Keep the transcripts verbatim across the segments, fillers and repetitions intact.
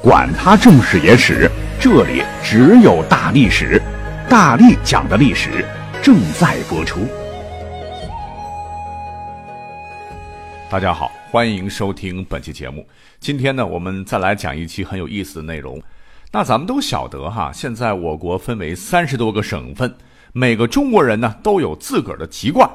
管他正史野史，这里只有大历史，大力讲的历史正在播出。大家好，欢迎收听本期节目。今天呢，我们再来讲一期很有意思的内容。那咱们都晓得哈，现在我国分为三十多个省份，每个中国人呢都有自个儿的籍贯。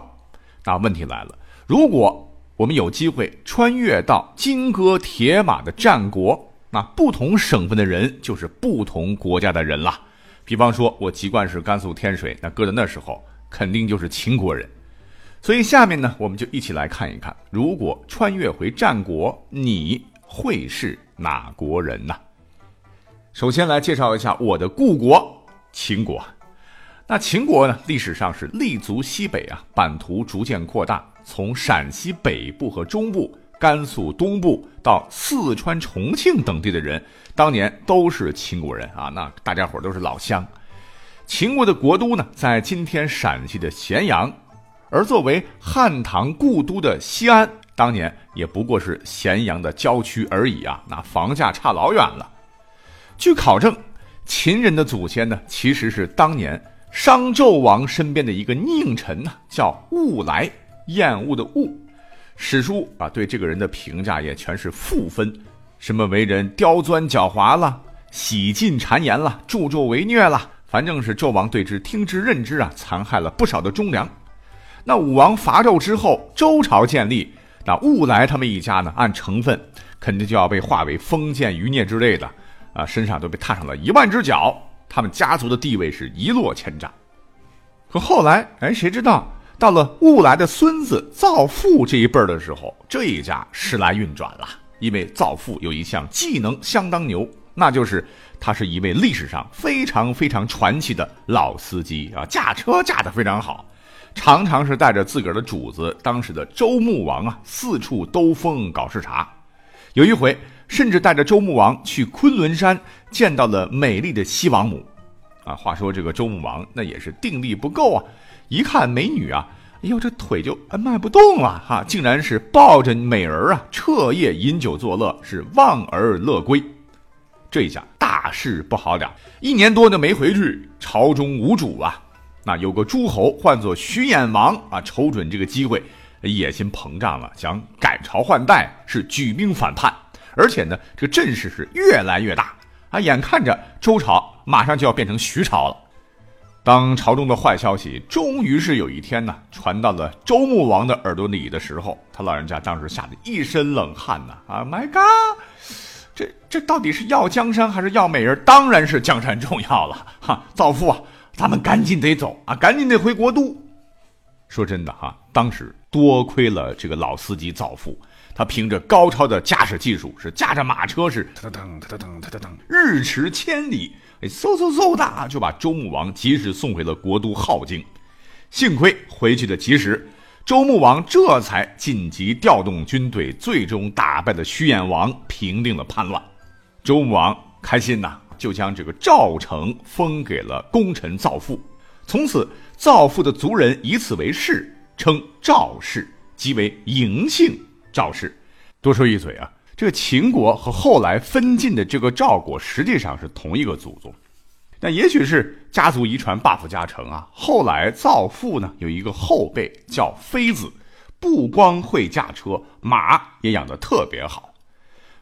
那问题来了，如果我们有机会穿越到金戈铁马的战国，那不同省份的人就是不同国家的人了。比方说我籍贯是甘肃天水，那搁到那时候肯定就是秦国人。所以下面呢，我们就一起来看一看，如果穿越回战国，你会是哪国人呢？首先来介绍一下我的故国秦国。那秦国呢，历史上是立足西北啊，版图逐渐扩大，从陕西北部和中部、甘肃东部到四川重庆等地的人当年都是秦国人啊，那大家伙都是老乡。秦国的国都呢在今天陕西的咸阳，而作为汉唐故都的西安当年也不过是咸阳的郊区而已啊，那房价差老远了。据考证，秦人的祖先呢其实是当年商纣王身边的一个佞臣呢、啊、叫寤来，厌恶的寤。史书啊对这个人的评价也全是负分，什么为人刁钻狡猾了，喜进谗言了，助纣为虐了，反正是纣王对之听之任之啊，残害了不少的忠良。那武王伐纣之后，周朝建立，那寤来他们一家呢按成分肯定就要被划为封建余孽之类的啊，身上都被踏上了一万只脚，他们家族的地位是一落千丈。可后来哎，谁知道到了寤来的孙子造父这一辈儿的时候，这一家时来运转了。因为造父有一项技能相当牛，那就是他是一位历史上非常非常传奇的老司机啊，驾车驾得非常好，常常是带着自个儿的主子当时的周穆王啊四处兜风搞视察。有一回甚至带着周穆王去昆仑山见到了美丽的西王母啊，话说这个周穆王那也是定力不够啊，一看美女啊，哎呦这腿就迈不动了哈、啊，竟然是抱着美人啊，彻夜饮酒作乐，是望而乐归。这一下大事不好了，一年多就没回去，朝中无主啊。那有个诸侯唤作徐偃王啊，瞅准这个机会，野心膨胀了，想改朝换代，是举兵反叛，而且呢，这个阵势是越来越大啊，眼看着周朝马上就要变成徐朝了。当朝中的坏消息终于是有一天呢传到了周穆王的耳朵里的时候，他老人家当时吓得一身冷汗呢、啊。Oh my god， 这这到底是要江山还是要美人？当然是江山重要了哈！造父啊，咱们赶紧得走啊，赶紧得回国都。说真的哈、啊，当时多亏了这个老司机造父，他凭着高超的驾驶技术，是驾着马车是噔噔噔噔噔噔，日驰千里。嗖嗖嗖的就把周穆王及时送回了国都镐京，幸亏回去的及时，周穆王这才紧急调动军队，最终打败了徐偃王，平定了叛乱。周穆王开心呐、啊，就将这个赵城封给了功臣造父，从此造父的族人以此为氏，称赵氏，即为嬴姓赵氏。多说一嘴啊，这个秦国和后来分晋的这个赵国实际上是同一个祖宗，那也许是家族遗传 buff 加成啊。后来造父呢有一个后辈叫妃子，不光会驾车，马也养得特别好。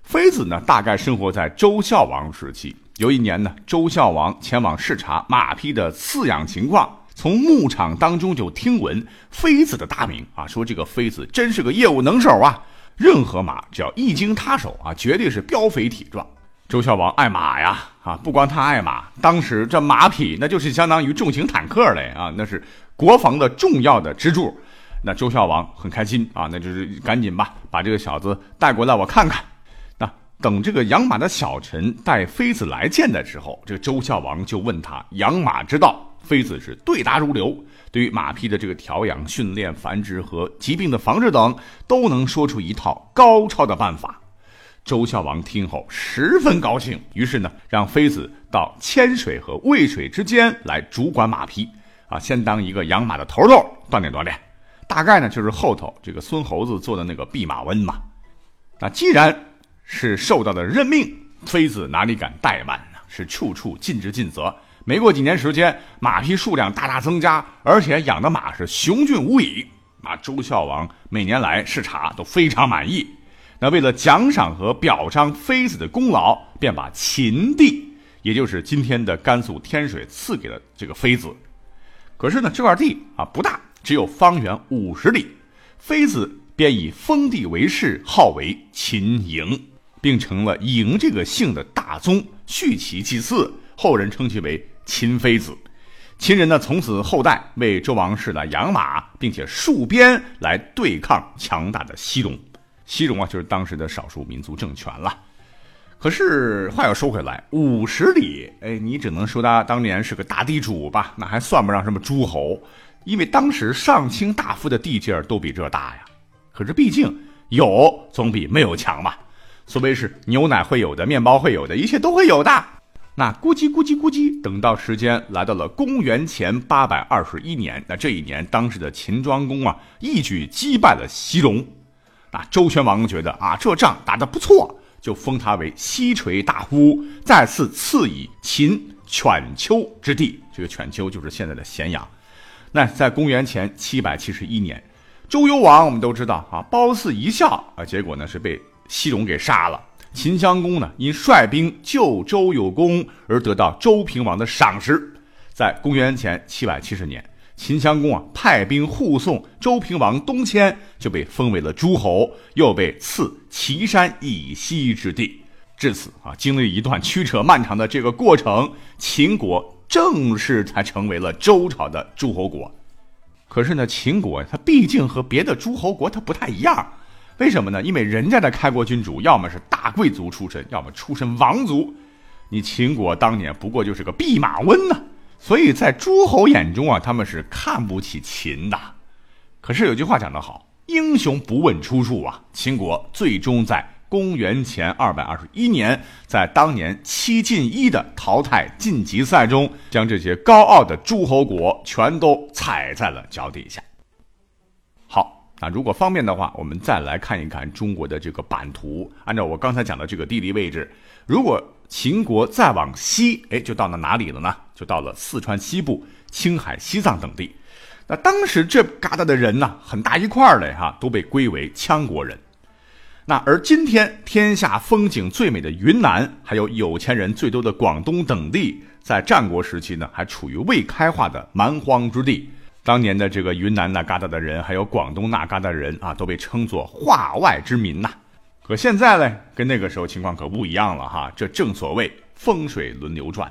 妃子呢大概生活在周孝王时期，有一年呢，周孝王前往视察马匹的饲养情况，从牧场当中就听闻妃子的大名啊，说这个妃子真是个业务能手啊。任何马只要一经他手啊，绝对是膘肥体壮。周孝王爱马呀啊，不光他爱马，当时这马匹那就是相当于重型坦克嘞啊，那是国防的重要的支柱。那周孝王很开心啊，那就是赶紧吧，把这个小子带过来我看看。那等这个养马的小臣带妃子来见的时候，这个周孝王就问他养马之道，妃子是对答如流，对于马匹的这个调养、训练、繁殖和疾病的防治等，都能说出一套高超的办法。周孝王听后十分高兴，于是呢，让妃子到牵水和喂水之间来主管马匹，啊，先当一个养马的头头，锻炼锻炼。大概呢，就是后头这个孙猴子做的那个弼马温嘛。那既然是受到的任命，妃子哪里敢怠慢呢？是处处尽职尽责。没过几年时间，马匹数量大大增加，而且养的马是雄俊无已。啊，周孝王每年来视察都非常满意。那为了奖赏和表彰妃子的功劳，便把秦地，也就是今天的甘肃天水，赐给了这个妃子。可是呢，这块地啊不大，只有方圆五十里。妃子便以封地为氏，号为秦嬴，并成了嬴这个姓的大宗，续其祭祀，后人称其为秦妃子。秦人呢，从此后代为周王室来养马，并且戍边来对抗强大的西戎。西戎啊，就是当时的少数民族政权了。可是话又说回来，五十里，哎，你只能说他当年是个大地主吧，那还算不上什么诸侯，因为当时上卿大夫的地界都比这大呀。可是毕竟有总比没有强嘛。所谓是牛奶会有的，面包会有的，一切都会有的。那咕叽咕叽咕叽，等到时间来到了公元前八百二十一年，那这一年当时的秦庄公啊，一举击败了西戎。那周宣王觉得啊，这仗打得不错，就封他为西垂大夫，再次赐以秦犬丘之地。这个犬丘就是现在的咸阳。那在公元前七百七十一年，周幽王我们都知道啊，褒姒一笑啊，结果呢是被西戎给杀了。秦襄公呢，因率兵救周有功而得到周平王的赏识。在公元前七百七十年，秦襄公啊派兵护送周平王东迁，就被封为了诸侯，又被赐岐山以西之地。至此啊，经历一段曲折漫长的这个过程，秦国正式才成为了周朝的诸侯国。可是呢，秦国它毕竟和别的诸侯国它不太一样。为什么呢？因为人家的开国君主要么是大贵族出身，要么出身王族。你秦国当年不过就是个弼马温呢、啊，所以在诸侯眼中啊，他们是看不起秦的。可是有句话讲得好，英雄不问出处啊。秦国最终在公元前二百二十一年，在当年七进一的淘汰晋级赛中，将这些高傲的诸侯国全都踩在了脚底下。那如果方便的话，我们再来看一看中国的这个版图。按照我刚才讲的这个地理位置，如果秦国再往西，哎，就到了哪里了呢？就到了四川西部、青海、西藏等地。那当时这旮瘩的人呢、啊，很大一块儿的哈、啊，都被归为羌国人。那而今天天下风景最美的云南，还有有钱人最多的广东等地，在战国时期呢，还处于未开化的蛮荒之地。当年的这个云南那旮瘩的人，还有广东那旮瘩人啊，都被称作化外之民呐、啊。可现在呢，跟那个时候情况可不一样了哈。这正所谓风水轮流转。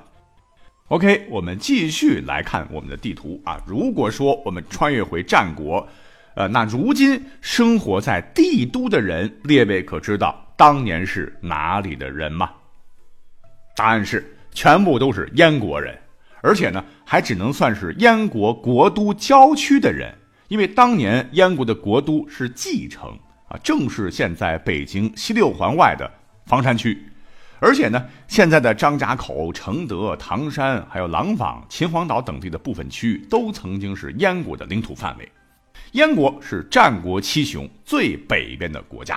OK， 我们继续来看我们的地图啊。如果说我们穿越回战国，呃，那如今生活在帝都的人，列位可知道当年是哪里的人吗？答案是，全部都是燕国人。而且呢，还只能算是燕国国都郊区的人，因为当年燕国的国都是蓟城啊，正是现在北京西六环外的房山区。而且呢，现在的张家口、承德、唐山，还有廊坊、秦皇岛等地的部分区域，都曾经是燕国的领土范围。燕国是战国七雄最北边的国家。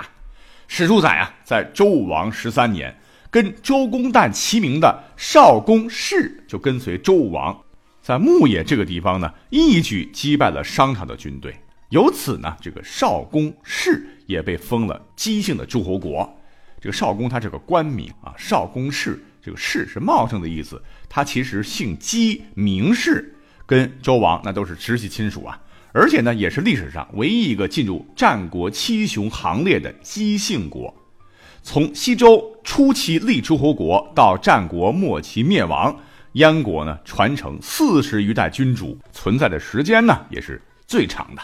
史书载啊，在周武王十三年。跟周公旦齐名的少公氏就跟随周武王，在牧野这个地方呢，一举击败了商朝的军队。由此呢，这个少公氏也被封了姬姓的诸侯国。这个少公他这个官名啊，少公氏，这个氏是茂盛的意思，他其实姓姬名氏，跟周王那都是直系亲属啊。而且呢，也是历史上唯一一个进入战国七雄行列的姬姓国。从西周初期立诸侯国到战国末期灭亡，燕国呢传承四十余代君主，存在的时间呢也是最长的。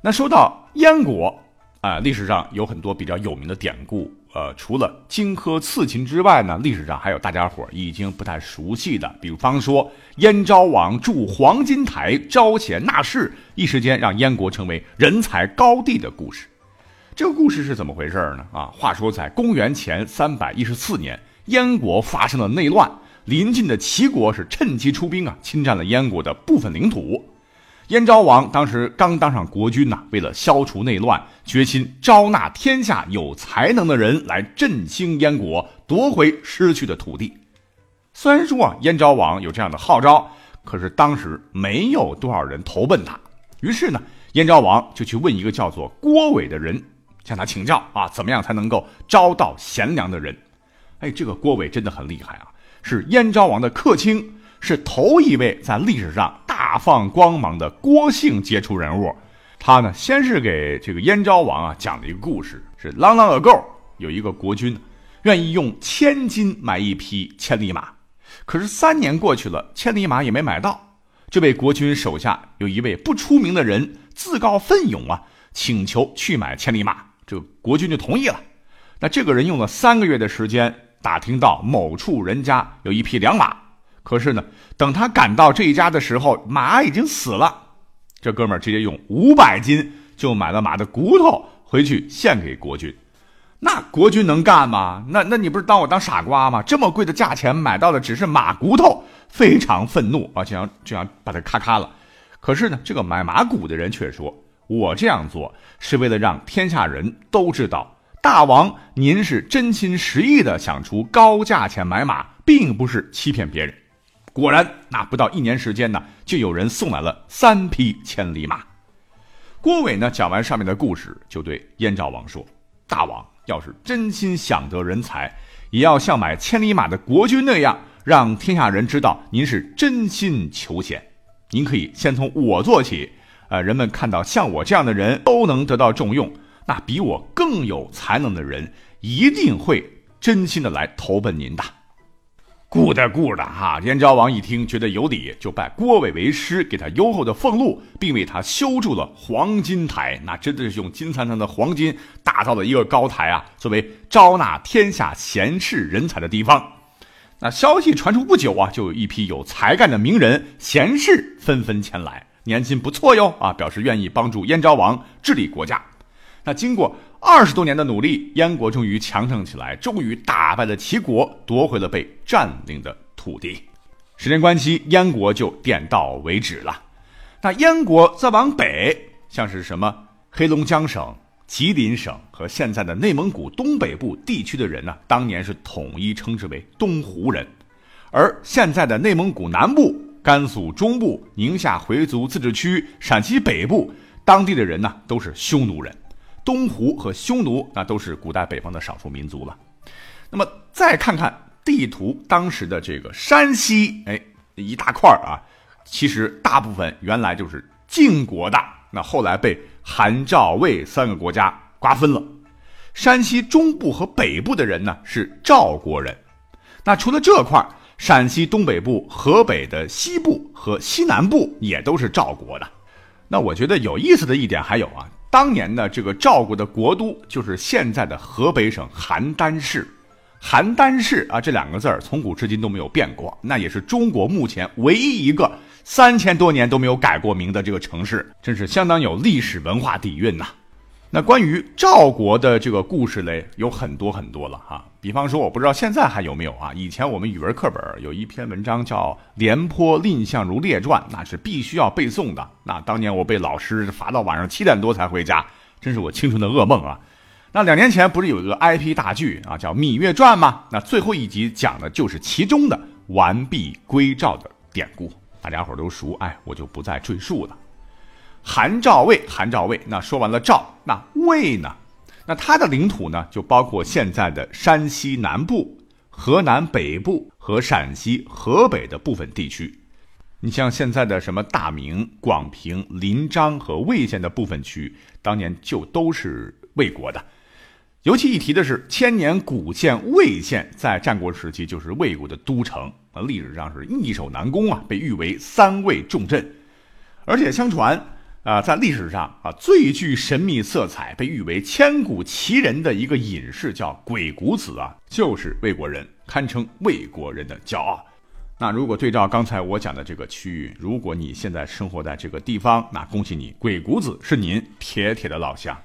那说到燕国，啊、呃，历史上有很多比较有名的典故，呃，除了荆轲刺秦之外呢，历史上还有大家伙已经不太熟悉的，比方说燕昭王筑黄金台招贤纳士，一时间让燕国成为人才高地的故事。这个故事是怎么回事呢？啊，话说在公元前三百一十四年，燕国发生了内乱，邻近的齐国是趁机出兵啊，侵占了燕国的部分领土。燕昭王当时刚当上国君呐、啊，为了消除内乱，决心招纳天下有才能的人来振兴燕国，夺回失去的土地。虽然说啊，燕昭王有这样的号召，可是当时没有多少人投奔他。于是呢，燕昭王就去问一个叫做郭伟的人，向他请教啊，怎么样才能够招到贤良的人？哎，这个郭伟真的很厉害啊，是燕昭王的客卿，是头一位在历史上大放光芒的郭姓杰出人物。他呢，先是给这个燕昭王啊讲了一个故事，是朗朗有够，有一个国君愿意用千金买一匹千里马，可是三年过去了，千里马也没买到。这位国君手下有一位不出名的人，自告奋勇啊，请求去买千里马。这个国君就同意了。那这个人用了三个月的时间，打听到某处人家有一匹良马，可是呢，等他赶到这一家的时候，马已经死了。这哥们儿直接用五百斤就买了马的骨头回去献给国君。那国君能干吗？那那你不是当我当傻瓜吗？这么贵的价钱买到的只是马骨头，非常愤怒啊，就想就想把他咔咔了。可是呢，这个买马骨的人却说，我这样做是为了让天下人都知道，大王您是真心实意的想出高价钱买马，并不是欺骗别人。果然，那不到一年时间呢，就有人送来了三匹千里马。郭伟呢，讲完上面的故事，就对燕昭王说，大王要是真心想得人才，也要像买千里马的国君那样，让天下人知道您是真心求贤。您可以先从我做起，呃，人们看到像我这样的人都能得到重用，那比我更有才能的人一定会真心的来投奔您的。顾的顾的哈，燕昭王一听觉得有理，就拜郭伟为师，给他优厚的俸禄，并为他修筑了黄金台。那真的是用金灿灿的黄金打造了一个高台啊，作为招纳天下贤士人才的地方。那消息传出不久啊，就有一批有才干的名人贤士纷纷前来，年薪不错哟啊，表示愿意帮助燕昭王治理国家。那经过二十多年的努力，燕国终于强盛起来，终于打败了齐国，夺回了被占领的土地。时间关系，燕国就点到为止了。那燕国再往北，像是什么黑龙江省、吉林省和现在的内蒙古东北部地区的人呢，当年是统一称之为东胡人，而现在的内蒙古南部、甘肃中部、宁夏回族自治区、陕西北部，当地的人呢都是匈奴人。东胡和匈奴那都是古代北方的少数民族了。那么再看看地图，当时的这个山西，哎，一大块啊，其实大部分原来就是晋国的，那后来被韩、赵、魏三个国家瓜分了。山西中部和北部的人呢是赵国人。那除了这块，陕西东北部、河北的西部和西南部也都是赵国的。那我觉得有意思的一点还有啊，当年呢，这个赵国的国都就是现在的河北省邯郸市。邯郸市啊，这两个字儿从古至今都没有变过，那也是中国目前唯一一个三千多年都没有改过名的这个城市，真是相当有历史文化底蕴呐、啊。那关于赵国的这个故事嘞，有很多很多了哈、啊。比方说，我不知道现在还有没有啊？以前我们语文课本有一篇文章叫《廉颇蔺相如列传》，那是必须要背诵的。那当年我被老师罚到晚上七点多才回家，真是我青春的噩梦啊！那两年前不是有一个 I P 大剧啊，叫《芈月传》吗？那最后一集讲的就是其中的完璧归赵的典故，大家伙都熟，哎，我就不再赘述了。韩赵魏，韩赵魏，那说完了赵，那魏呢？那它的领土呢，就包括现在的山西南部、河南北部和陕西、河北的部分地区。你像现在的什么大名、广平、临漳和魏县的部分区，当年就都是魏国的。尤其一提的是千年古县魏县，在战国时期就是魏国的都城，历史上是易守难攻啊，被誉为三魏重镇。而且相传啊、呃，在历史上啊最具神秘色彩，被誉为千古奇人的一个隐士叫鬼谷子啊，就是魏国人，堪称魏国人的骄傲。那如果对照刚才我讲的这个区域，如果你现在生活在这个地方，那恭喜你，鬼谷子是您铁铁的老乡。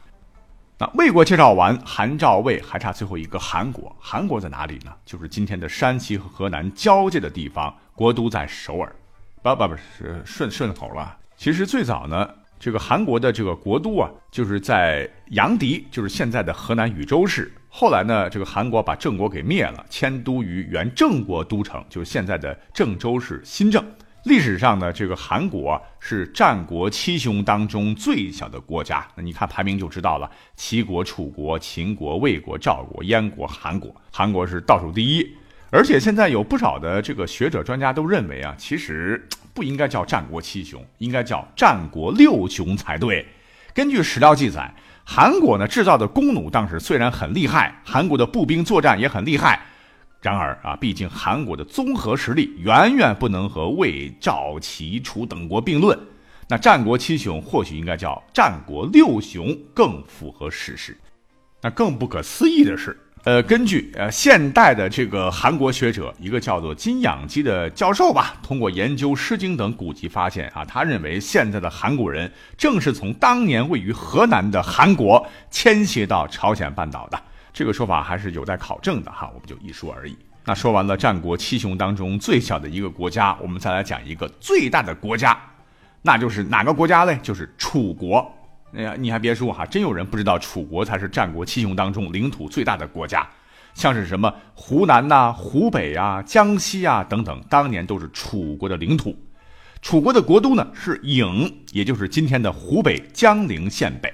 那魏国介绍完，韩赵魏还差最后一个韩国。韩国在哪里呢？就是今天的山西和河南交界的地方，国都在首尔。不不不是顺顺口了。其实最早呢，这个韩国的这个国都啊，就是在阳翟，就是现在的河南禹州市。后来呢，这个韩国把郑国给灭了，迁都于原郑国都城，就是现在的郑州市新郑。历史上呢，这个韩国是战国七雄当中最小的国家，那你看排名就知道了，齐国、楚国、秦国、魏国、赵国、燕国、韩国，韩国是倒数第一。而且现在有不少的这个学者专家都认为啊，其实不应该叫战国七雄，应该叫战国六雄才对。根据史料记载，韩国呢制造的弓弩当时虽然很厉害，韩国的步兵作战也很厉害，然而啊，毕竟韩国的综合实力远远不能和魏、赵、齐、楚等国并论。那战国七雄或许应该叫战国六雄，更符合事实。那更不可思议的是，呃，根据呃现代的这个韩国学者，一个叫做金养基的教授吧，通过研究《诗经》等古籍发现啊，他认为现在的韩国人正是从当年位于河南的韩国迁徙到朝鲜半岛的。这个说法还是有待考证的哈，我们就一说而已。那说完了战国七雄当中最小的一个国家，我们再来讲一个最大的国家，那就是哪个国家呢？就是楚国。呃，你还别说哈，真有人不知道楚国才是战国七雄当中领土最大的国家，像是什么湖南啊、湖北啊、江西啊等等，当年都是楚国的领土。楚国的国都呢是郢，也就是今天的湖北江陵县北。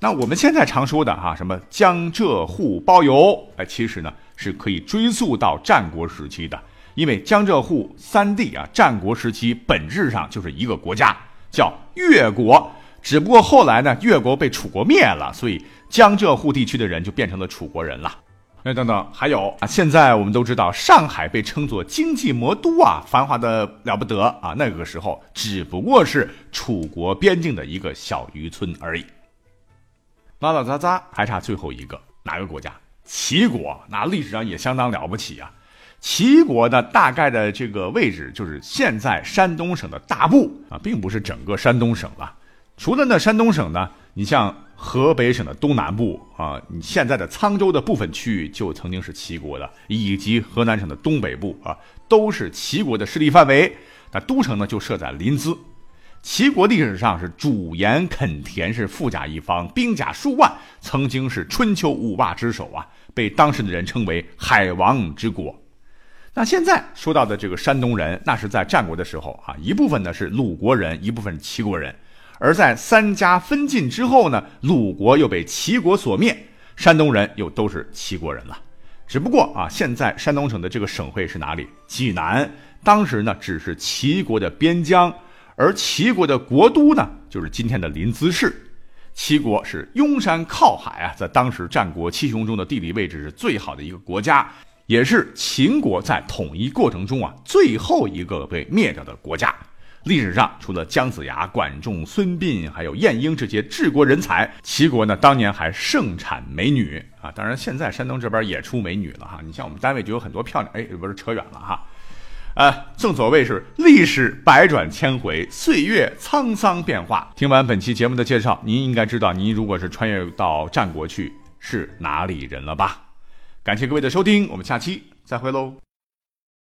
那我们现在常说的哈、啊，什么江浙沪包邮，哎，其实呢是可以追溯到战国时期的，因为江浙沪三地啊，战国时期本质上就是一个国家，叫越国。只不过后来呢，越国被楚国灭了，所以江浙沪地区的人就变成了楚国人了。哎，等等，还有啊，现在我们都知道上海被称作经济魔都啊，繁华的了不得啊，那个时候只不过是楚国边境的一个小渔村而已。拉拉杂杂还差最后一个，哪个国家？齐国。那历史上也相当了不起啊。齐国的大概的这个位置就是现在山东省的大部啊，并不是整个山东省了。除了那山东省呢，你像河北省的东南部啊，你现在的沧州的部分区域就曾经是齐国的，以及河南省的东北部啊，都是齐国的势力范围。那都城呢就设在临淄。齐国历史上是主盐垦田，是富甲一方，兵甲数万，曾经是春秋五霸之首啊，被当时的人称为海王之国。那现在说到的这个山东人，那是在战国的时候啊，一部分呢是鲁国人，一部分是齐国人。而在三家分晋之后呢，鲁国又被齐国所灭，山东人又都是齐国人了。只不过啊，现在山东省的这个省会是哪里？济南。当时呢，只是齐国的边疆。而齐国的国都呢，就是今天的临淄市。齐国是拥山靠海啊，在当时战国七雄中的地理位置是最好的一个国家，也是秦国在统一过程中啊最后一个被灭掉的国家。历史上除了姜子牙、管仲、孙膑还有晏婴这些治国人才，齐国呢当年还盛产美女啊，当然现在山东这边也出美女了哈，你像我们单位就有很多漂亮，哎，不是扯远了哈。呃，正所谓是历史百转千回，岁月沧桑变化。听完本期节目的介绍，您应该知道您如果是穿越到战国去是哪里人了吧？感谢各位的收听，我们下期再会喽。